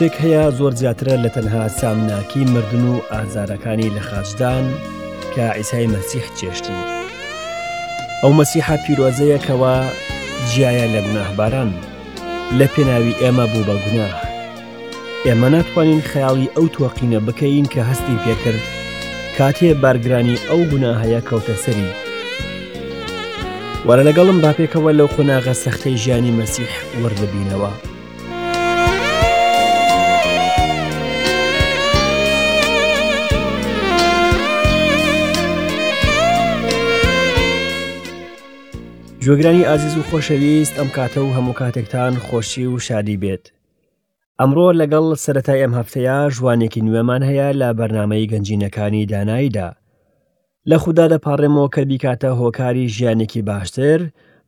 شتێک هەیە زۆر زیاترە لە تەنها سامناکی مردن و ئازارەکانی لە خاشدان کە عیسای مەسیح چێشتی. ئەو مەسیحە پیرۆزەیەکەوە جیایە لە گوناهباران لە پێناوی ئێمە بوو بە گوناه. ئێمە ناتوانین خەیاڵی ئەو تۆقینە بکەین کە هەستی پێکرد کاتێ بارگرانی ئەو گوناهەیە کەوتە سەری. وەرە لەگەڵم با پێکەوە لەو قۆناغە سەختەی ژیانی مەسیح وەرببینەوە. جوێگرانی ئازیز و خۆشەویست، ئەم کاتە و هەموو کاتێکتان خۆشی و شادی بێت. ئەمڕۆ لەگەڵ سەرەتای ئەم هەفتەیە ژوانێکی نوێمان هەیە لە بەرنامەی گەنجینەکانی داناییدا. لە خوددا دەپارڕێمەوە کە بیکاتە هۆکاری ژیانێکی باشتر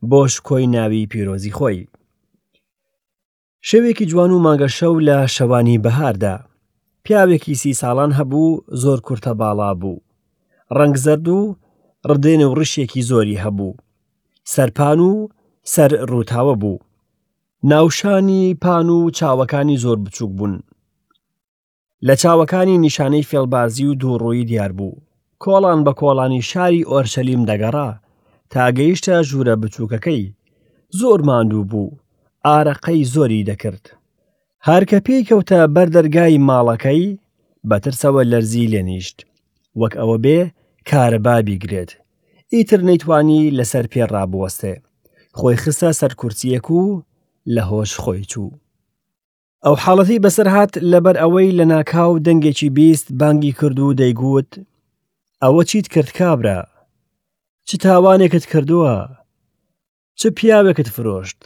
بۆ شکۆی ناوی پیرۆزی خۆی. شەوێکی جوان و مانگە شەو لە شەوانی بەهاردا پیاوێکی 30 ساڵان هەبوو، زۆر کورتە باڵا بوو، ڕەنگ زەرد و ڕدێنە و ڕشێکی زۆری هەبوو، سەرپان و سەر ڕووتاوە بوو، ناوشانی پان و چاوەکانی زۆر بچوک بوون، لە چاوەکانی نیشانەی فێڵبازی و دووڕۆیی دیار بوو. کۆڵان بە کۆڵانی شاری ئۆرشەلیم دەگەڕا تا گەیشتە ژوورە بچووکەکەی. زۆر ماندوو بوو، ئارەقەی زۆری دەکرد. هەرکە پێی کەوتە بەر دەرگای ماڵەکەی بەترسەوە لەرزی لێنیشت، وەک ئەوە بێ کارەبا بیگرێت. ئیتر نەیتوانی لەسەر پێ ڕابوەستێ، خۆی خستە سەر کورسیەک و لە هۆش خۆی چوو. ئەو حاڵەتی بەسەر هات لەبەر ئەوەی لە ناکاو دەنگێکی 20 بانگی کرد و دەیگوت: ئەوە چیت کرد کابرا؟ چ تاوانێکت کردووە؟ چ پیاوێکت فرۆشت؟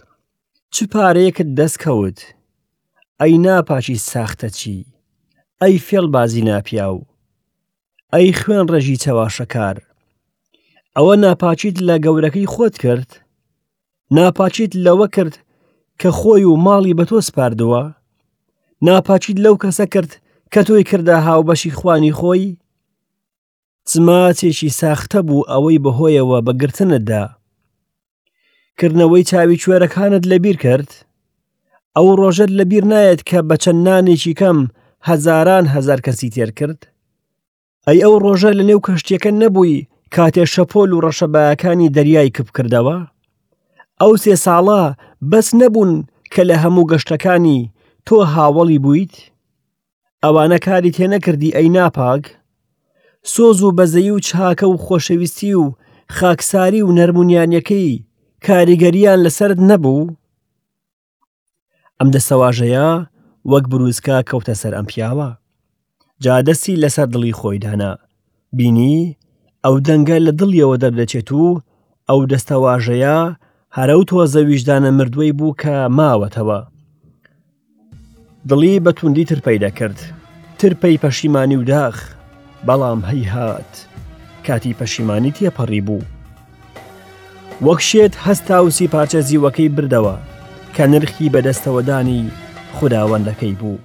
چ پارەیەکت دەستکەوت؟ ئەی ناپاچی ساختە چی؟ ئەی فێڵبازی ناپیاو؟ ئەی خوێن ڕژی چەواشەکار؟ ئەوە ناپاچیت لە گەورەکەی خۆت کرد؟ ناپاچیت لەوە کرد کە خۆی و ماڵی بە تۆ سپاردووە؟ ناپاچیت لەو کەسە کرد کە تۆی کردە هاوبەشی خوانی خۆی؟ چماچێکی ساختە بوو ئەوەی بەهۆیەوە بەگرتنتدا، کردنەوەی چاوی کوێرەکانت لەبیر کرد؟ ئەو ڕۆژت لەبیر نایەت کە بە چەند نانێکی کەم هەزاران هەزار کەسی تێر کرد؟ ئەی ئەو ڕۆژە لە نێو کەشتیەکە نەبووی کاتێ شەپۆل و ڕەشەبایەکانی دەریای کپ کردەوە؟ ئەو 3 ساڵە بەس نەبوون کە لە هەموو گەشتەکانی تۆ هاوڵی بوویت؟ ئەوانە کاری تێنەکردی ئەی ناپاک؟ سۆز و بەزەی و چاکە و خۆشەویستی و خاکساری و نەرمونیانەکەی کاریگەریان لەسرت نەبوو؟ ئەم دەسەواژەیە وەک بروسکا کەوتە سەر ئەم پیاوە، جادەسی لەسەر دڵی خۆی دانا. بینی ئەو دەنگە لە دڵیەوە دەردەچێت و ئەو دەستەواژەیە هەرە و تۆزە ویژدانە مردووی بوو کە ماوەتەوە. دڵی بەتوندی ترپەی دەکرد، ترپەی پەشیمانی و داخ. بەڵام هەیهات کاتی پەشیمانی تێپەڕی بوو، وەک شێت هەستا و 30 پارچە زیوەکەی بردەوە کە نرخی بەدەستەوەدانی خوداوەندەکەی بوو.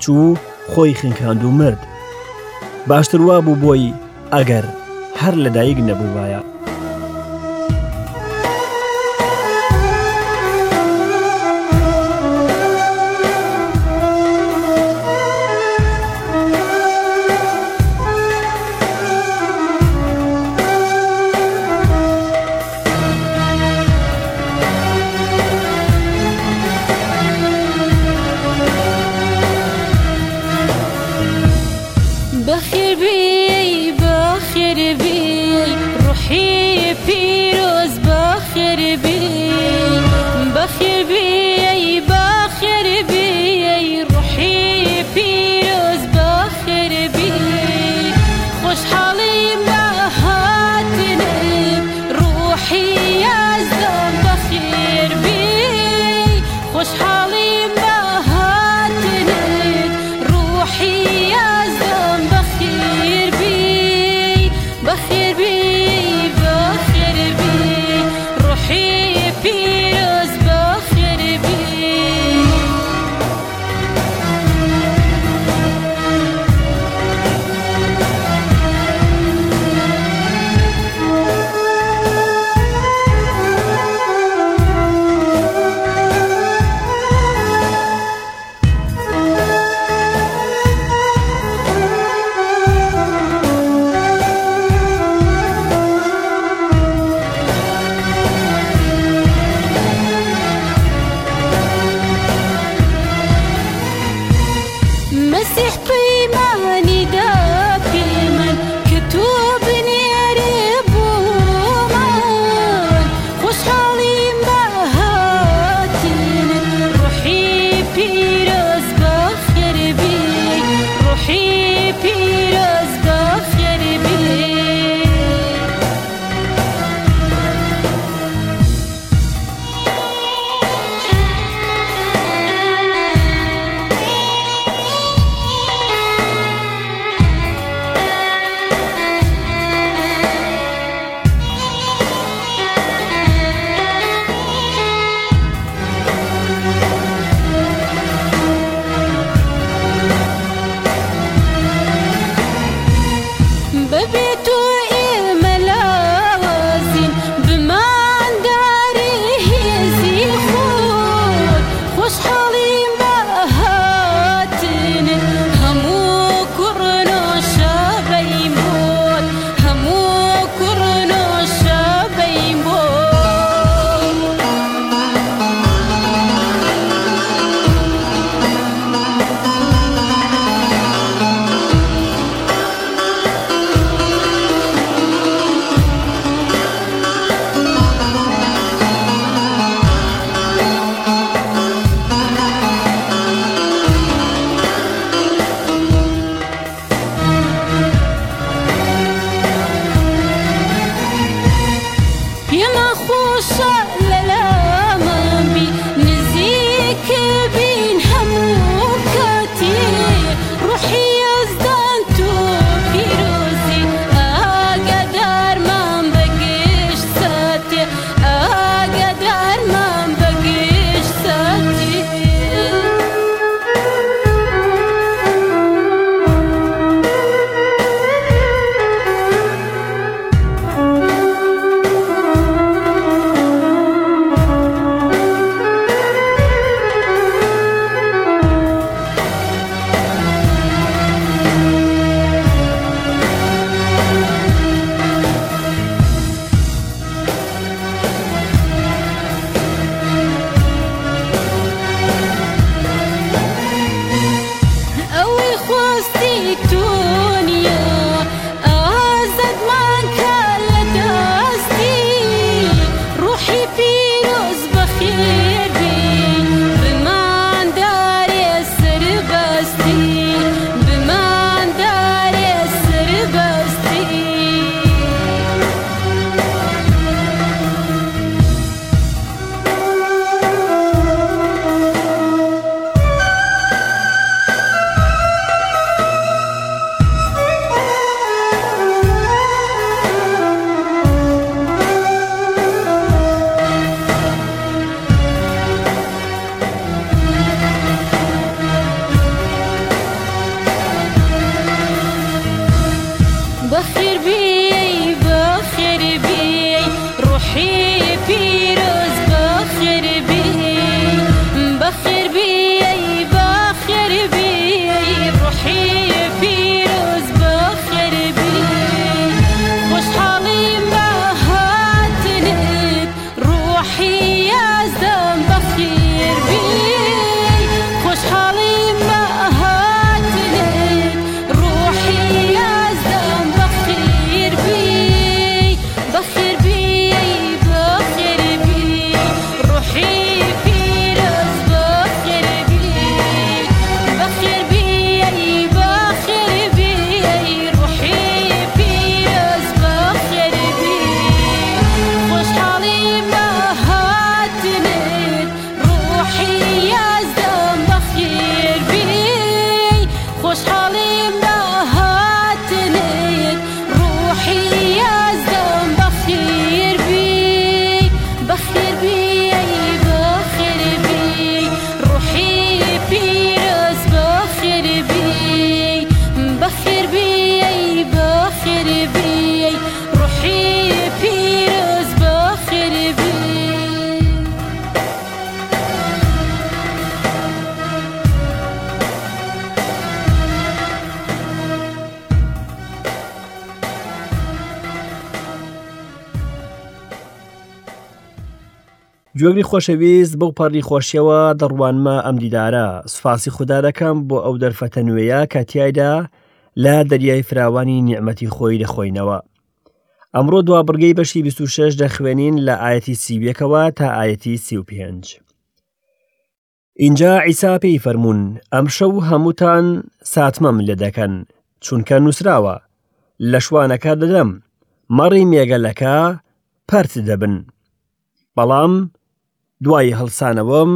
چوو خۆی خنکاند و مرد. باشتر وا بوو بۆی ئەگەر هەر لەدایک نەبووایە. بخير بي بخير بي روحي. مسیح پیمانی داد بی من که تو بنیاری بو من خوشحالیم به هاتینت روحی پیروز بخیر بی روحی پیروز بخیر بی جوێگری خۆشەویست بەو پەڕی خۆشیەوە دەڕوانمە ئەم دیدارە، سوپاسی خودا دەکەم بۆ ئەو دەرفەتە نوێیە کە تیایدا لە دەریای فراوانی نیعمەتی خۆی دەخۆینەوە. ئەمڕۆ دوا بڕگەی بەشی 26 دەخوێنین لە ئایەتی 31ەوە تا ئایەتی 35. اینجا عیسا پێی فەرموون: ئەم شەو هەمووتان ساتمەم لێ دەکەن، چونکە نووسراوە لە شوانەکە دەدەم مەڕی مێگەلەکە پەرت دەبن، بەڵام دوای هەڵسانەوەم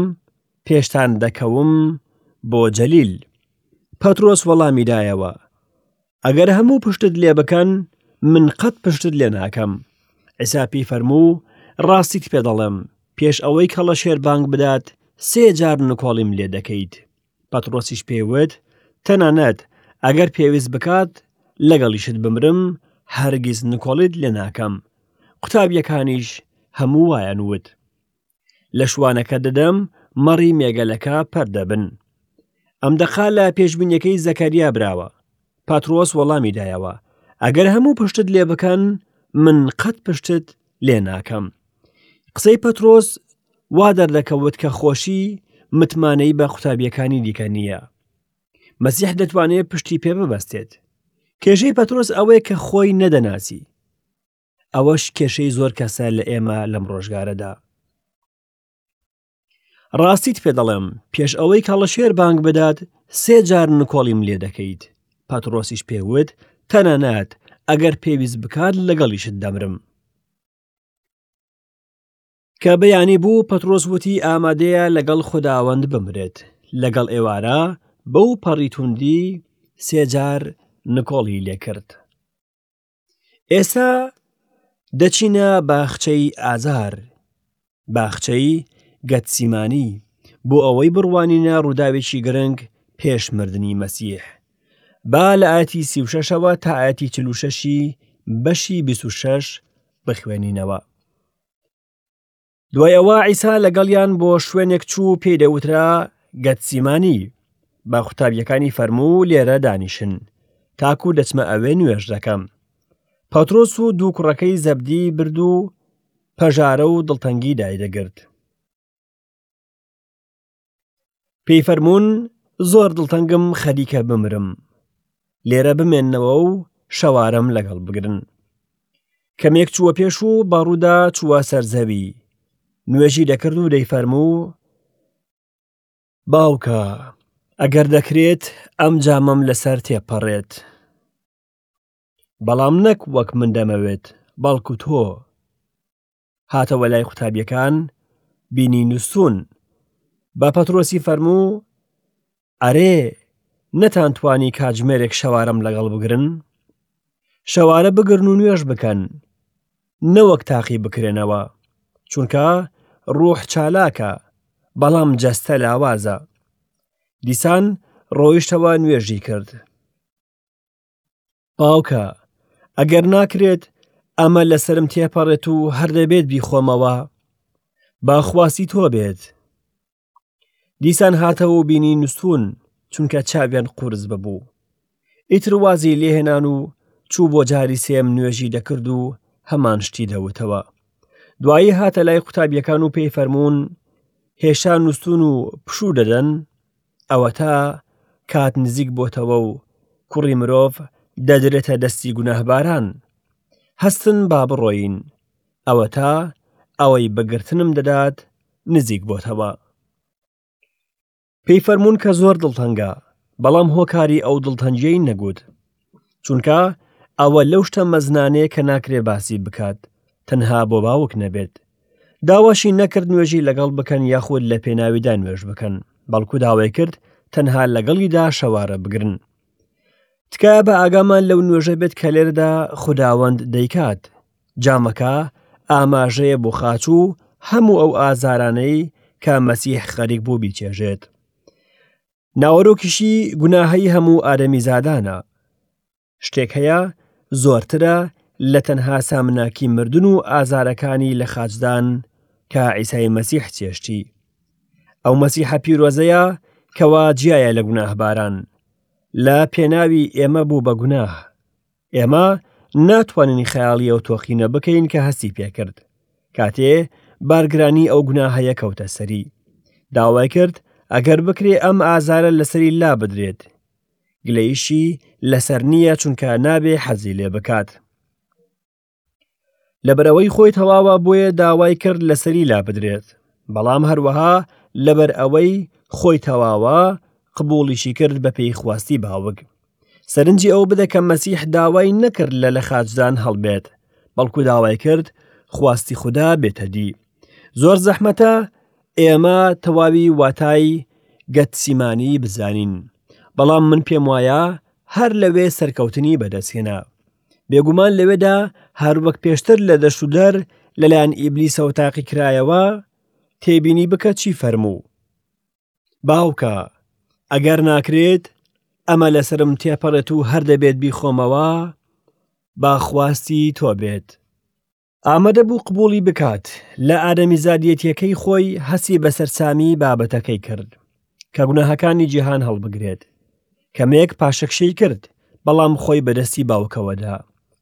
پێشتان دەکەوم بۆ جەلیل. پەترۆس وەڵامی دایەوە: ئەگەر هەموو پشتت لێ بکەن من قەت پشتت لێ ناکەم. عیسا پێی فەرموو: ڕاستیت پێ دەڵێم، پێش ئەوەی کە لە شێر بانگ بدات سێ جار نکۆڵیم لێ دەکەیت. پەترۆسیش پێوت: تەنانەت ئەگەر پێویست بکات لەگەڵیشت بمرم هەرگیز نکۆڵیت لێ ناکەم. قوتابیەکانیش هەموو وایان وت: لە شوانەکە دەدەم مەڕی مێگەلەکە پەر دەبن. ئەم دەخا لە پێشبینیەکەی زەکەریا براوە. پەترۆس وەڵامی دایەوە: ئەگەر هەموو پشتت لێ بکەن من قەت پشتت لێ ناکەم. قسەی پەترۆس وا دەردەکەوت کە خۆشی متمانەی بە قوتابیەکانی دیکە نییە. مەسیح دەتوانێت پشتی پێ ببەستێت. کێشەی پەترۆس ئەوەیە کە خۆی نەدەناسی. ئەوەش کێشەی زۆر کەسە لە ئێمە لەم ڕۆژگارەدا. ڕاستیت پێ دەڵێم، پێش ئەوەی کە لە شێر بانگ بدات سێ جار نکۆڵیم لێ دەکەیت. پەترۆسیش پێوت: تەنانەت ئەگەر پێویست بکات لەگەڵیشت دەمرم. کە بەیانی بوو پەترۆس وتی ئامادەیە لەگەڵ خوداوەند بمرێت، لەگەڵ ئێوارە بەو پەڕی توندی سێ جار نکۆڵی لێ کرد. ئێستا دەچینە باخچەی ئازار، باخچەی گەتسیمانی، بۆ ئەوەی بڕوانینە ڕووداوێکی گرنگ پێش مردنی مەسیح. با لە ئاەتی 36ەوە تا ئاەتی 46ی بەشی 26 بخوێنینەوە. دوای ئەوە عیسا لەگەڵیان بۆ شوێنێک چوو پێی دەوترا گەتسیمانی. با قوتابیەکانی فەرموو لێرە دانیشن، تاکو دەچمە ئەوێ نوێژ دەکەم. پەترۆس و دوو کوڕەکەی زەبدی برد و پەژارە و دڵتەنگی دایدەگرت. پێی فەرموون: زۆر دڵتەنگم خەریکە بمرم، لێرە بمێننەوە و شەوارەم لەگەڵ بگرن. کەمێک چووە پێش و باڕوودا چووە سەر زەوی، نوێژی دەکرد و دەیفەرموو: باوکە، ئەگەر دەکرێت ئەم جامەم لەسەر تێپەڕێت، بەڵام نەک وەک من دەمەوێت بەڵکو تۆ. هاتەوە لای قوتابیەکان بینی نووسون. با پەترۆسی فەرموو: ئەرێ، نەتانتوانی کاتژمێرێک شەوارەم لەگەڵ بگرن؟ شەوارە بگرن و نوێژ بکەن، نەوەک تاقی بکرێنەوە، چونکە ڕوح چالاکە بەڵام جەستە لاوازە. دیسان ڕۆیشتەوە نوێژی کرد. باوکە، ئەگەر ناکرێت ئەمە لەسرم تێپەڕێت و هەردەبێت بیخۆمەوە، باخواستی تۆ بێت. دیسان هاتەوە و بینی نووسون، چونکە چاویان قورس ببوو. ئیتر وازی لێهێنان و چوو بۆ جاری سێم نوێژی دەکرد و هەمان شتی دەوتەوە. دوایی هاتە لای قوتابیەکان و پێی فەرموون: هێشتا نووسون و پشوو دەدەن، ئەوە تا کات نزیک بۆتەوە و کوڕی مرۆڤ دەدرێتە دەستی گوناهباران. هەستن با بڕۆین، ئەوە تا ئەوەی بەگرتنم دەدات نزیک بۆتەوە. پێی فەرموون کە زۆر دڵتەنگە، بەڵام هۆکاری ئەو دڵتەنجەی نەگوت، چونکە ئەوە لەو شتە مەزنانەیە کە ناکرێ باسی بکات، تەنها بۆ باوک نەبێت. داواشی نەکرد نوێژی لەگەڵ بکەن یاخود لە پێناویدا نوێژ بکەن، بەڵکو داوای کرد تەنها لەگەڵیدا شەوارە بگرن. تکایە بە ئاگامان لەو نوێژە بێت کە لێرەدا خوداوەند دەیکات. جامەکە ئاماژەیە بۆ خاچوو هەموو ئەو ئازارانەی کە مەسیح خەریک بوو بیچێژێت. ناوەرۆکیشی گوناهی هەموو ئادەمی زادانە. شتێک هەیە زۆرترە لە تەنها سامناکی مردن و ئازارەکانی لە خاجدان کە عیسای مەسیح چێشتی. ئەو مەسیحە پیرۆزەیە کەوا جیایە لە گوناهباران، لە پێناوی ئێمە بوو بە گوناه. ئێمە ناتوانین خەیاڵی ئەو تۆخینە بکەین کە هەستی پێکرد، کاتێ بارگرانی ئەو گوناهەیە کەوتە سەری. داوای کرد ئەگەر بکرێ ئەم ئازارە لەسەری لا بدرێت. گلەیشی لەسەر نییە چونکە نابێ حەزی لێ بکات. لەبەرەوەی خۆی تەواوە بۆیە داوای کرد لەسەری لا بدرێت، بەڵام هەروەها لەبەر ئەوەی خۆی تەواوە قبوڵیشی کرد بە پێی خواستی باوەگ. سەرنجی ئەو بدە کە مەسیح داوای نەکرد لە لەخاجدان هەڵبێت، بەڵکو داوای کرد خواستی خوددا بێتەدی. زۆر زەحمەتە ئێمە تەواوی واتای گەتسیمانی بزانین، بەڵام من پێم وایە هەر لەوێ سەرکەوتنی بەدەستهێنا. بێگومان لەوێدا هەر وەک پێشتر لە دەشت و دەر لەلایەن ئیبلیسە و تاقی کرایەوە تێبینی بکە چی فەرموو. باوکە ئەگەر ناکرێت ئەمە لەسرم تێپەڕێت و هەر دەبێت بیخۆمەوە باخواستی تۆ بێت. ئامادە بوو قبوڵی بکات لە ئادەمیزادیەتیەکەی خۆی هەسی بەسەرسامی بابەتەکەی کرد کە گوناهەکانی جیهان هەڵبگرێت. کەمێک پاشەکشەی کرد، بەڵام خۆی بەدەستی باوکەوەدا،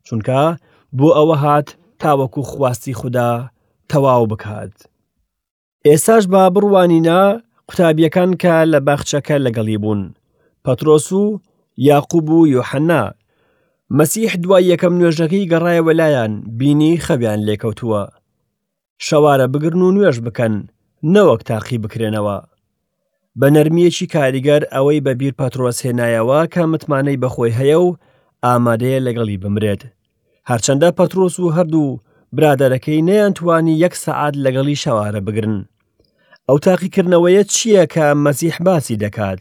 چونکە بۆ ئەوە هات تاوەکو خواستی خوددا تەواو بکات. ئێساش با بڕوانینە قوتابیەکان کە لە باخچەکە لەگەڵی بوون، پەترۆس و یاقوب و یۆحەنا. مەسیح دوای یەکەم نوێژەکەی گەڕایەوە لایەن، بینی خەویان لێکەوتووە. شەوارە بگرن و نوێژ بکەن، نەوەک تاقی بکرێنەوە. بە نەرمیەکی کاریگەر ئەوەی بەبیر پەترۆس هێنایەوە کە متمانەی بەخۆی هەیە و ئامادەیە لەگەڵی بمرێت. هەرچەندە پەترۆس و هەردوو برادەرەکەی نەیانتوانی یەک سەعات لەگەڵی شەوارە بگرن. ئەو تاقیکردنەوەیە چییە کە مەسیح باسی دەکات؟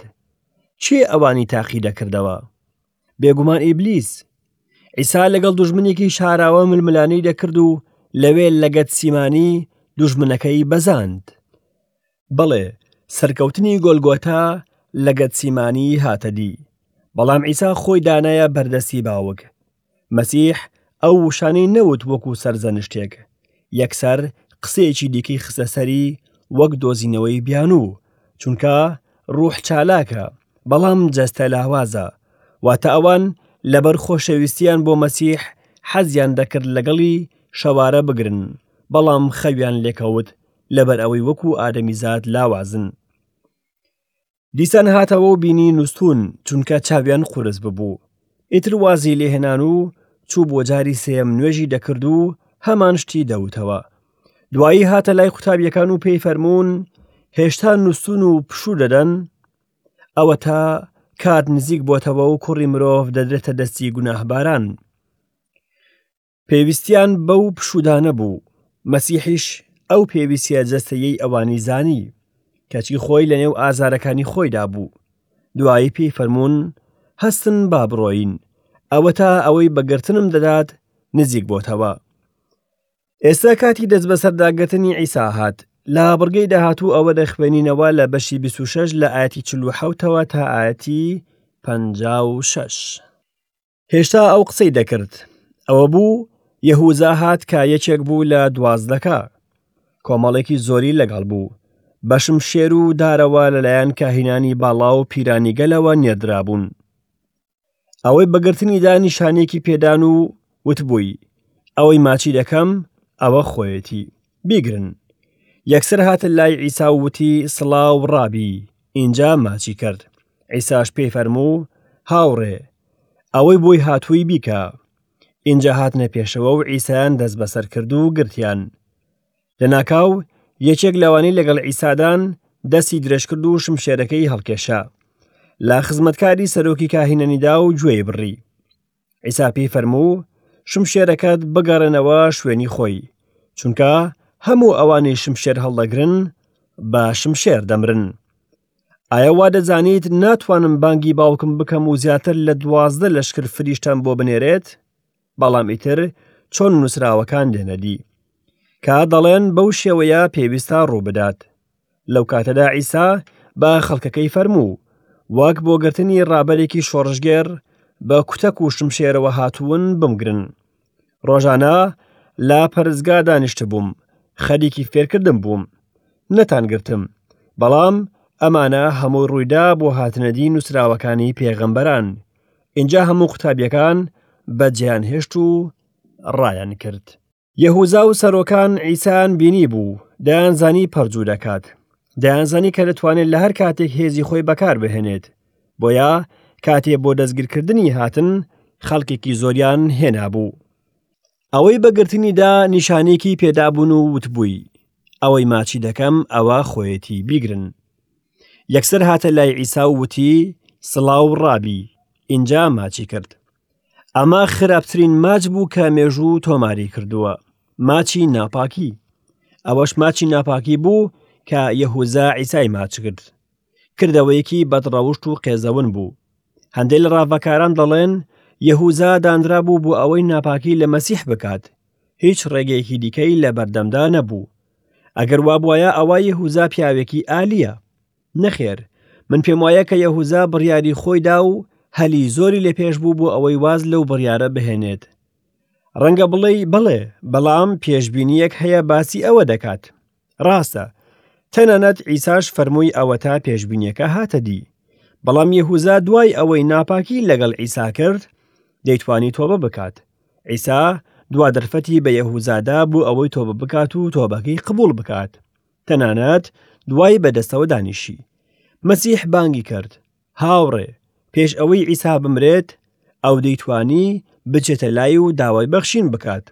چێ ئەوانی تاقی دەکردەوە؟ بێگومان ئیبلیس. عیسا لەگەڵ دوژمنێکی شاراوە ململانەی دەکرد و لەوێ لە گەتسیمانی دوژمنەکەی بەزاند. بەڵێ سەرکەوتنی گۆلگۆتا لە گەتسیمانی هاتەدی، بەڵام عیسا خۆی دانایە بەردەستی باوەگ. مەسیح ئەو وشانەی نەوت وەکو سەرزەنشتێک، یەکسەر قسەیەکی دیکەی خستە سەری وەک دۆزینەوەی بیانوو، چونکە ڕوح چالاکە بەڵام جەستە لاوازە. واتە ئەوان لەبەر خۆشەویستیان بۆ مەسیح حەزیان دەکرد لەگەڵی شەوارە بگرن، بەڵام خەویان لێکەوت لەبەر ئەوەی وەکو ئادەمیزاد لاوازن. دیسان هاتەوە و بینی نووسون چونکە چاویان قورس ببوو. ئیتر وازی لێهێنان و چوو بۆ جاری سێم نوێژی دەکرد و هەمان شتی دەوتەوە. دوایی هاتە لای قوتابیەکان و پێی فەرموون هێشتا نووسون و پشوو دەدەن؟ ئەوە تا کات نزیک بۆتەوە و کوڕی مرۆڤ دەدرێتە دەستی گوناهباران. پێویستیان بەو پشودانە بوو. مەسیحیش ئەو پێویستە جەستەیەی ئەوانی زانی کەچی خۆی لەنێو ئازارەکانی خۆیدا بوو. دوایی پێی فەرموون هەستن با بڕۆین، ئەوە تا ئەوەی بەگرتنم دەدات نزیک بۆتەوە. ئێستا کاتی دەست بەسەرداگرتنی عیسا هات. لا بڕگەی داهاتوو ئەوە دەخوێنینەوە لە بەشی 26 لە ئاەتی 47ەوە تا ئاەتی 56. هێشتا ئەو قسەی دەکرد. ئەوە بوو یەهوزا هات کە یەکێک بوو لە 12 کۆمەڵێکی زۆری لەگەڵ بوو. بەشم شێر و دارەوە لەلایەن کاهینانی باڵا و پیرانی گەلەوە نێردرابوون. ئەوەی بەگرتنی دانیشانێکی پێدان و وتبووی ئەوەی ماچی دەکەم ئەوە خۆیەتی بیگرن. یەکسەر هاتە لای عیسا و وتی سڵاو ڕابی، ئینجا ماچی کرد. عیساش پێی فەرموو هاوڕێ، ئەوەی بۆی هاتووی بیکە. ئینجا هاتنە پێشەوە و عیسایان دەست بەسەر کرد و گرتیان. لەناکاو یەکێک لەوانەی لەگەڵ عیسادان دەستی درێژکرد و شمشێرەکەی هەڵکێشا. لا خزمەتکاری سەرۆکی کاهینەنیدا و گوێی بڕی. عیسا پێی فەرموو شمشێرەکەت بگەڕێنەوە شوێنی خۆی، چونکە هەموو ئەوانەی شمشێر هەڵدەگرن بە شمشێر دەمرن. ئایا وا دەزانیت ناتوانم بانگی باوکم بکەم و زیاتر لە 12 لەشکر فریشتان بۆ بنێرێت؟ بەڵام ئیتر چۆن نووسراوەکان دێنەدی کە دەڵێن بەو شێوەیە پێویستە ڕووبدات. لەو کاتەدا عیسا بە خەڵکەکەی فەرموو واک بۆ گرتنی ڕابەرێکی شۆڕژگێر بە کوتەک و شمشێرەوە هاتوون بمگرن. ڕۆژانە لا پەرزگا دانیشت بووم، خەریکی فێرکردم بووم، نەتانگرتم، بەڵام ئەمانە هەموو ڕوویدا بۆ هاتنەدی نووسراوەکانی پێغەمبەران. ئینجا هەموو قوتابیەکان بەجیان هێشت و ڕایان کرد. یەهوزا و سەرۆکان عیسان بینی بوو دەیانزانی پەرجوو دەکات، دەیانزانی کە دەتوانێت لە هەر کاتێک هێزی خۆی بەکار بهێنێت. بۆیە کاتێ بۆ دەستگیرکردنی هاتن خەڵکێکی زۆریان هێنابوو. ئەوەی بەگرتنیدا نیشانێکی پێدابوون و وتبووی ئەوەی ماچی دەکەم ئەوە خۆیەتی بیگرن. یەکسەر هاتە لای عیسا و وتی سڵاو ڕابی، ئینجا ماچی کرد. ئەمە خراپترین ماچ بوو کە مێژوو تۆماری کردووە، ماچی ناپاکی. ئەوەش ماچی ناپاکی بوو کە یەهوزا عیسای ماچ کرد، کردەوەیەکی بەدڕەوشت و قێزەون بوو. هەندێک لە ڕاوەکاران دەڵێن یەهوزا دانرا بوو بۆ ئەوەی ناپاکی لە مەسیح بکات، هیچ ڕێگەیەکی دیکەی لە بەردەمدا نەبوو. ئەگەر وا بوایە ئەوە یەهوزا پیاوێکی ئالیە، نەخێر، من پێم وایە کە یەهوزا بڕیاری خۆیدا و هەلی زۆری لە پێش بوو بۆ ئەوەی واز لەو بڕیارە بهێنێت. ڕەنگە بڵێی بڵێ، بەڵام پێشبینیەک هەیە باسی ئەوە دەکات. ڕاستە، تەنانەت ئیساش فەرمووی ئەوە تا پێشبینیەکە هاتە دی. بەڵام یەهوزا دوای ئەوەی ناپاکی لەگەڵ ئیسا کرد دەیتوانی تۆبە بکات. عیسا دوا دەرفەتی بە یەهوزادا بۆ ئەوەی تۆبە بکات و تۆبەکەی قبول بکات، تەنانەت دوای بەدەستەوە دانیشی. مەسیح بانگی کرد هاوڕێ، پێش ئەوەی عیسا بمرێت ئەو دەیتوانی بچێتە لای و داوای بەخشین بکات.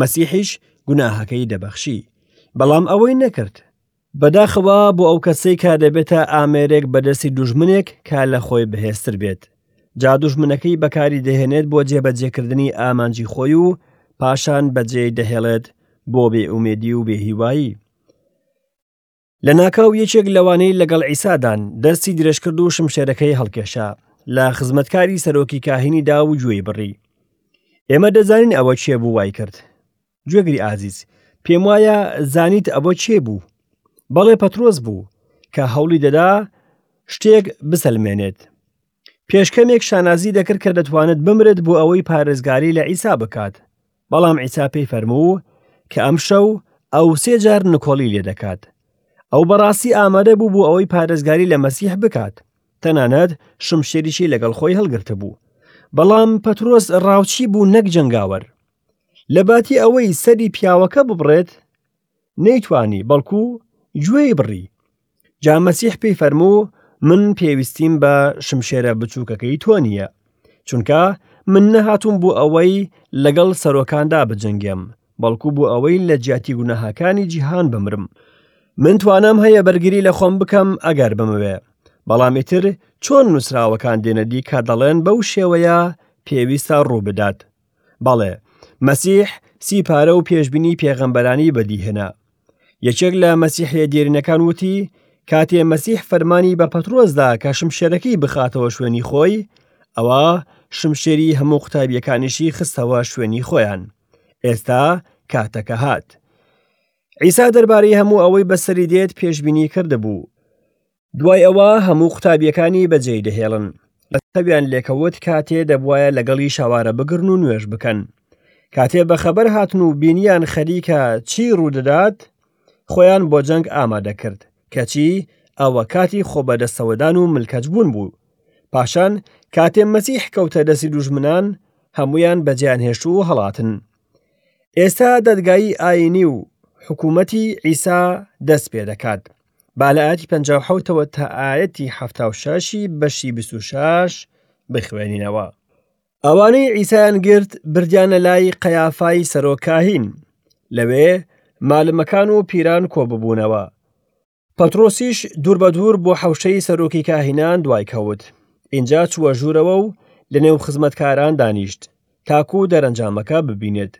مەسیحیش گوناهەکەی دەبەخشی، بەڵام ئەوەی نەکرد. بەداخەوە بۆ ئەو کەسەی کە دەبێتە ئامێرێک بەدەستی دوژمنێک کە لە خۆی بەهێزتر بێت، جا دوژمنەکەی بەکاری دەهێنێت بۆ جێبەجێکردنی ئامانجی خۆی و پاشان بەجێ دەهێڵێت بۆ بێئومێدی و بێهیوایی. لە ناکاو یەکێک لەوانەی لەگەڵ عیسادان دەستی درێژکرد و شمشێرەکەی هەڵکێشا، لە خزمەتکاری سەرۆکی کاهینیدا و گوێی بڕی. ئێمە دەزانین ئەوە چێ بوو وای کرد. گوێگری ئازیز، پێم وایە زانیت ئەوە چێ بوو. بەڵێ پەترۆس بوو کە هەوڵی دەدا شتێک بسەلمێنێت. پێشکەمێک شانازی دەکرد کە دەتوانێت بمرێت بۆ ئەوەی پارێزگاری لە عیسا بکات، بەڵام عیسا پێی فەرموو کە ئەمشەو ئەو سێ جار نکۆڵی لێ دەکات. ئەو بەڕاستی ئامادە بوو بۆ ئەوەی پارێزگاری لە مەسیح بکات، تەنانەت شمشێریشی لەگەڵ خۆی هەڵگرتە بوو. بەڵام پەترۆس ڕاوچی بوو نەک جەنگاوەر. لە باتی ئەوەی سەری پیاوەکە ببڕێت نەیتوانی، بەڵکو گوێی بڕی. جا مەسیح پێی فەرموو من پێویستیم بە شمشێرە بچووکەکەی تۆ نییە، چونکە من نەهاتوم بۆ ئەوەی لەگەڵ سەرۆکاندا بجەنگێم، بەڵکو بۆ ئەوەی لە جیاتی گوناهەکانی جیهان بمرم. من توانم هەیە بەرگری لە خۆم بکەم ئەگەر بمەوێ، بەڵام ئیتر چۆن نووسراوەکان دێنەدی کە دەڵێن بەو شێوەیە پێویستە ڕوو بدات. بەڵێ، مەسیح 30 و پێشبینی پێغەمبەرانی بەدیهێنا. یەکێک لە مەسیحیە دێرینەکان وتی کاتێ مەسیح فەرمانی بە پەترۆسدا کە شمشێرەکەی بخاتەوە شوێنی خۆی، ئەوە شمشێری هەموو قوتابیەکانیشی خستەوە شوێنی خۆیان. ئێستا کاتەکە هات. عیسا دەربارەی هەموو ئەوەی بەسەری دێت پێشبینی کردبوو. دوای ئەوە هەموو قوتابیەکانی بەجێی دەهێڵن. لەتەویان لێکەوت کاتێ دەبوایە لەگەڵی شاوارە بگرن و نوێژ بکەن. کاتێ بەخەبەر هاتن و بینیان خەریکە چی ڕوودەدات، خۆیان بۆ جەنگ ئامادە کرد، کەچی ئەوە کاتی خۆبەدەستەوەدان و ملکەجبوون بوو. پاشان کاتێ مەسیح کەوتە دەستی دوژمنان هەمویان بەجێیان هێشت و هەڵاتن. ئێستا دەدگایی ئاینی و حکوومەتی عیسا دەست پێ دەکات. بالایەتی 57 تا ئایەتی 76 بەشی 26 بخوێنینەوە. ئەوانەی عیسایان گرت بردیانە لای قەیافای سەرۆکاهین، لەوێ مالمەکان و پیران کۆببوونەوە. پەترۆسیش دوور بە دوور بۆ حەوشەی سەرۆکی کاهینان دوای کەوت، ئینجا چووە ژوورەوە و لەنێو خزمەتکاران دانیشت تاکو دەرەنجامەکە ببینێت.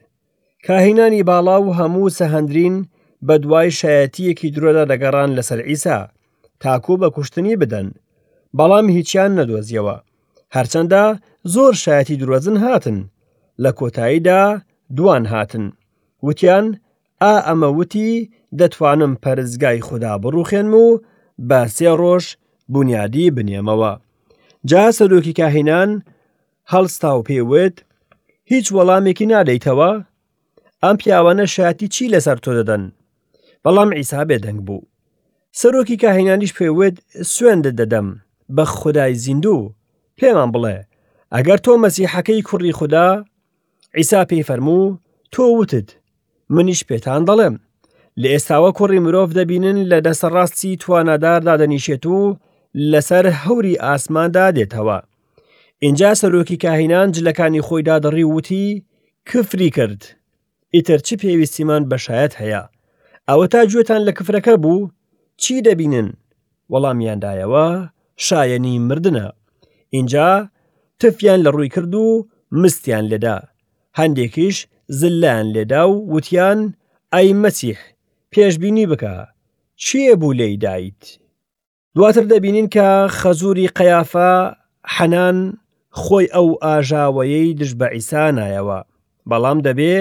کاهینانی باڵا و هەموو سەهەندرین بە دوای شایەتیەکی درۆدا دەگەڕان لەسەر عیسا تاکو بە کوشتنی بدەن، بەڵام هیچیان نەدۆزیەوە، هەرچەندە زۆر شایەتی درۆزن هاتن. لە کۆتاییدا دوان هاتن وتیان ئا ئەمە وتی دەتوانم پەرزگای خوددا بڕوخێنم و بە 3 ڕۆژ بنیادی بنێمەوە. جا سەرۆکی کاهینان هەڵستا و پێوت هیچ وەڵامێکی نادەیتەوە؟ ئەم پیاوانە شایەتی چی لەسەر تۆ دەدەن؟ بەڵام عیسا بێدەنگ بوو. سەرۆکی کاهینانیش پێوت سوێندت دەدەم بە خودای زیندوو، پێمان بڵێ ئەگەر تۆ مەسیحەکەی کوڕی خوددا. عیسا پێی فەرموو تۆ وتت، منیش پێتان دەڵێم لێستاوە کوڕی مرۆڤ دەبینن لە دەسەڕاستی تواناداردا دەنیشێت و لەسەر هەوری ئاسماندا دێتەوە. اینجا سەرۆکی کاهینان جلەکانی خۆیدا دەڕی وتی کفری کرد. ئیتر چی پێویستیمان بەشایەت هەیە؟ ئەوە تا گوێتان لە کفرەکە بوو چی دەبینن؟ وەڵامیاندایەوە شایەنی مردنە. اینجا تفیان لە ڕووی کرد و مستیان لێدا. هەندێکیش زلان لێدا و وتیان ئەی مەسیح پێشبینی بکە چیە بوو لێی دایت؟ دواتر دەبینین کە خەزووری قەیافا حەنان خۆی ئەو ئاژاوەیەی دژ بە عیسا نایەوە، بەڵام دەبێ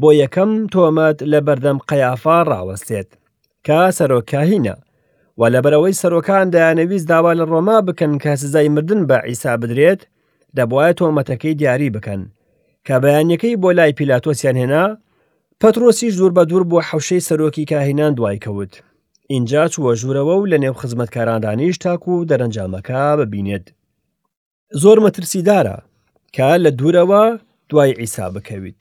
بۆ یەکەم تۆمەت لە بەردەم قەیافا ڕاوەستێت کە سەرۆکاهینە و لەبەرەوەی سەرۆکان دەیانەویست داوا لە ڕۆما بکەن کە سزای مردن بە عیسا بدرێت دەبوایە تۆمەتەکەی دیاری بکەن کە بەیانیەکەی بۆ لای پیلاتۆسیان هێنا. پەترۆسیش دوور بە دوور بۆ حەوشەی سەرۆکی کاهینان دوای کەوت. اینجا چووە ژوورەوە و لە نێو خزمەتکارانیش تاک و دەرەنجامەکە ببینێت. زۆر مەترسیدارە کە لە دوورەوە دوای عیسا بکەویت.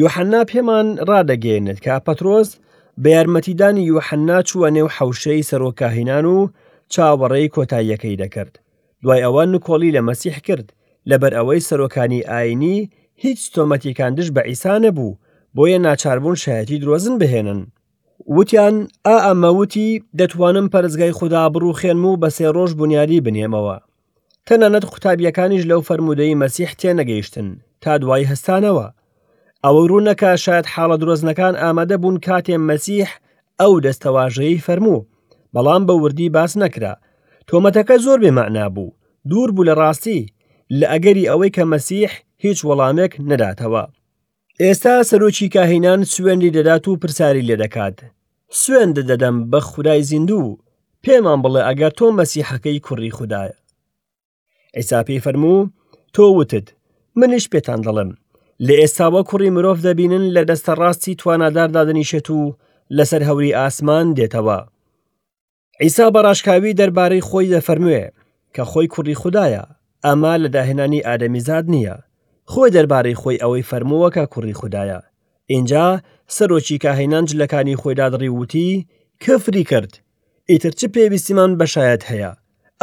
یوحنا پێمان ڕادەگەیەنێت کە پەترۆس بە یارمەتیدانی یوحنا چووە نێو حەوشەی سەرۆکاهینان و چاوەڕێی کۆتاییەکەی دەکرد. دوای ئەوە نکۆڵی لە مەسیح کرد لەبەر ئەوەی سەرۆکانی ئاینی هیچ تۆمەتێکیان دژ بە عیسا نەبوو، بۆیە ناچاربوون شایەتی درۆزن بهێنن. وتیان ئا ئەمەوتی دەتوانم پەرزگای خوددا بڕوخێنم و بە سێ ڕۆژ بنیاری بنێمەوە. تەنانەت قوتابیەکانیش لەو فەرمودەی مەسیح تێنەگەیشتن تا دوای هەستانەوە. ئەوە ڕوونەکە شاید حاڵە درۆزنەکان ئامادە بوون کاتێ مەسیح ئەو دەستەواژەی فەرموو، بەڵام بە وردی باس نەکرا. تۆمەتەکە زۆر بێمەعنا بوو، دوور بوو لە ڕاستی لە ئەگەری ئەوەی کە مەسیح هیچ وەڵامێک نەداتەوە. ئێستا سەرۆکی کاهینان سوێندی دەدات و پرساری لێ دەکات. سوێند دەدەم بە خودای زیندوو، پێمان بڵێ ئەگەر تۆ مەسیحەکەی کوڕی خوددایە. عیسا پێی فەرموو تۆ وتت، منیش پێتان دەڵێم لە ئێستاوە کوڕی مرۆڤ دەبینن لە دەستەڕاستی تواناداردا دەنیشێت و لەسەر هەوری ئاسمان دێتەوە. عیسا بەڕاشکاوی دەربارەی خۆی دەفەرموێ کە خۆی کوڕی خوددایە، ئەما لە داهێنانی ئادەمیزاد نییە. خۆی دەربارەی خۆی ئەوەی فەرمووە کە کوڕی خوددایە. اینجا سەرۆکی کاهینان جلەکانی خۆیدا دەڕی وتی کفری کرد. ئیتر چ پێویستیمان بەشایەت هەیە؟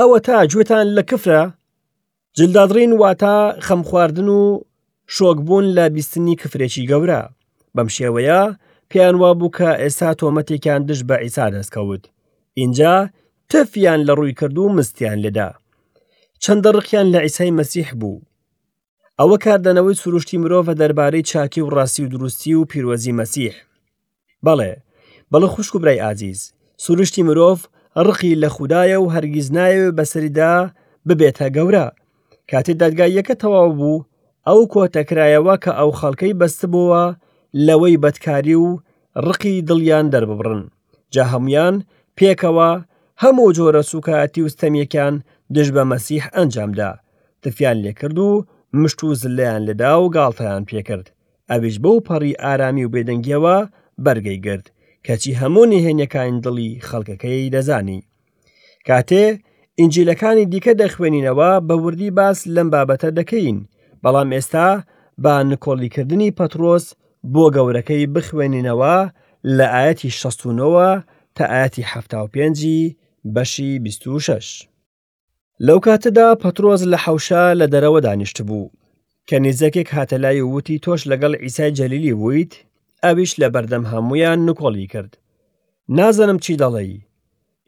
ئەوە تا گوێتان لە کفرە؟ جلدادڕین واتە خەمخواردن و شۆکبوون لە بیستنی کفرێکی گەورە. بەم شێوەیە پێیان وابوو کە ئێستا تۆمەتێکیان دژ بە عیسا دەستکەوت. اینجا تەفیان لە ڕووی کرد و مستیان لێدا. چەندە ڕقیان لە عیسای مەسیح بوو. ئەوە کاردەنەوەی سروشتی مرۆڤە دەربارەی چاکی و ڕاستی و دروستی و پیرۆزی مەسیح. بەڵێ خوشک و برای عزیز، سروشتی مرۆڤ ڕقی لە خودایە و هەرگیز نایەوێت بەسەریدا ببێتە گەورە. کاتێ دادگاییەکە تەواو بوو، ئەو کۆتەکرایەوە کە ئەو خەڵکەی بەستبووە لەوەی بەدکاری و ڕقی دڵیان دەرببڕن. جا هەمویان پێکەوە هەموو جۆرە سوکایەتی و ستەمیەکیان دژ بە مەسیح ئەنجامدا. تفیان لێکرد و مشت و زلەیان لەدا و گاڵتەیان پێکرد. ئەویش بەو پەڕی ئارامی و بێدەنگیەوە بەرگەی گرت کەچی هەموو نهێنیەکان دڵی خەڵکەکەی دەزانی. کاتێ ئینجیلەکانی دیکە دەخوێنینەوە بە وردی باس لەم بابەتە دەکەین، بەڵام ئێستا با نکۆڵیکردنی پەترۆس بۆ گەورەکەی بخوێنینەوە لە ئاەتی 69 تا ئاەتی 75 بەشی 26. لەو کاتەدا پەترۆس لە حەوشە لە دەرەوە دانیشت بوو کە نێزەکێک هاتە لای وتی تۆش لەگەڵ عیسای جەلیلی بوویت. ئەویش لە بەردەم هەمویان نکۆڵی کرد. نازانم چی دەڵێی.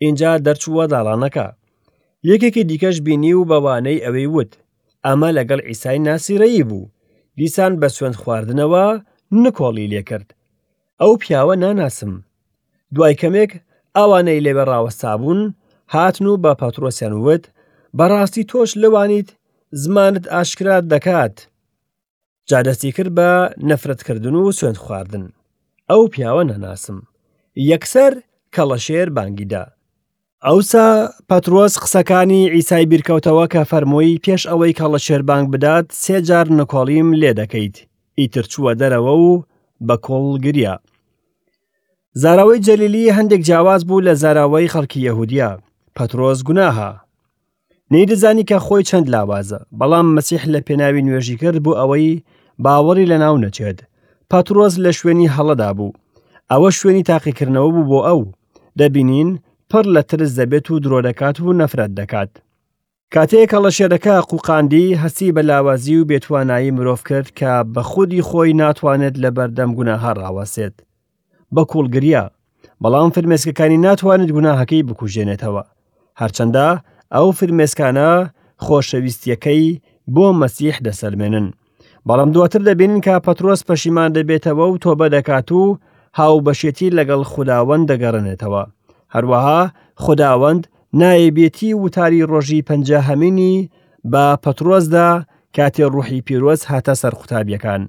اینجا دەرچووە داڵانەکە. یەکێکی دیکەش بینی و بەوانەی ئەوەی وت ئەمە لەگەڵ عیسای ناسیرەیی بوو، دیسان بە سوێند خواردنەوە نکۆڵی لێکرد. ئەو پیاوە ناناسم. دوای کەمێک ئەوانەی لێبە ڕاوەستا بوون هاتن و بە پەترۆسیان وت بەڕاستی تۆش لەوانیت زمانت ئاشکرات دەکات. جادەستی کرد بە نەفرەتکردن و سوێند خواردن. ئەو پیاوە نەناسم. یەکسەر کەڵەشێر بانگیدا. ئەوسا پەترۆس قسەکانی ئیسای بیرکەوتەوە کە فەرمۆی پێش ئەوەی کەڵەشێر بانگ بدات سێجار نکۆڵیم لێ دەکەیت. ئیتر چووە دەرەوە و بە کۆڵ گریا. زاراوەی جەلیلی هەندێک جیاواز بوو لە زاراوەی خەڵکی یەهودیا. پەترۆس گوناها. نەیدەزانی کە خۆی چەند لاوازە، بەڵام مەسیح لە پێناوی نوێژی کرد بۆ ئەوەی باوەڕی لەناو نەچێت. پەترۆس لە شوێنی هەڵەدا بوو. ئەوە شوێنی تاقیکردنەوە بوو بۆ ئەو، دەبینین پڕ لە ترس دەبێت و درۆ دەکات و نەفرەت دەکات. کاتێکە لە شێرەکە قوقاندی، هەسی بە لاوازی و بێتوانایی مرۆڤ کرد کە بە خودی خۆی ناتوانێت لە بەردەم گوناها ڕاوەسێت بە کوڵگریا، بەڵام فرمێسکەکانی ناتوانێت گوناهەکەی بکوژێنێتەوە، هەرچەندە ئەو فرمێسکانە خۆشەویستیەکەی بۆ مەسیح دەسەلمێنن. بەڵام دواتر دەبینن کە پەترۆس پەشیمان دەبێتەوە و تۆبە دەکات و هاوبەشێتی لەگەڵ خوداوەند دەگەڕێنێتەوە. هەروەها خوداوەند نایبێتی وتاری ڕۆژی پەنجە هەمینی بە پەترۆسدا کاتێ ڕوحی پیرۆز هاتە سەر قوتابیەکان.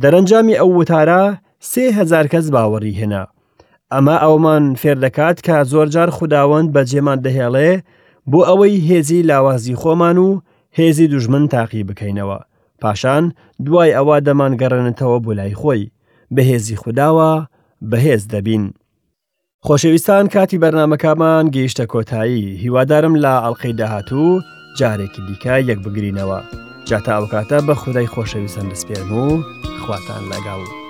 دەرەنجامی ئەو وتارە 3000 کەس باوەڕی هێنا. ئەمە ئەومان فێر دەکات کە زۆرجار خوداوەند بەجێمان دەهێڵێ بۆ ئەوەی هێزی لاوازی خۆمان و هێزی دوژمن تاقی بکەینەوە. پاشان دوای ئەوە دەمان گەڕێنێتەوە بۆ لای خۆی، بەهێزی خوداوە بەهێز دەبین. خۆشەویستان، کاتی بەرنامەکەمان گەیشتە کۆتایی. هیوادارم لە ئەڵلقەی داهاتوو جارێکی دیکە یەک بگرینەوە. جاتا ئەو کاتە بە خودای خۆشەویستان دەسپێرم و خواتان لەگەڵ.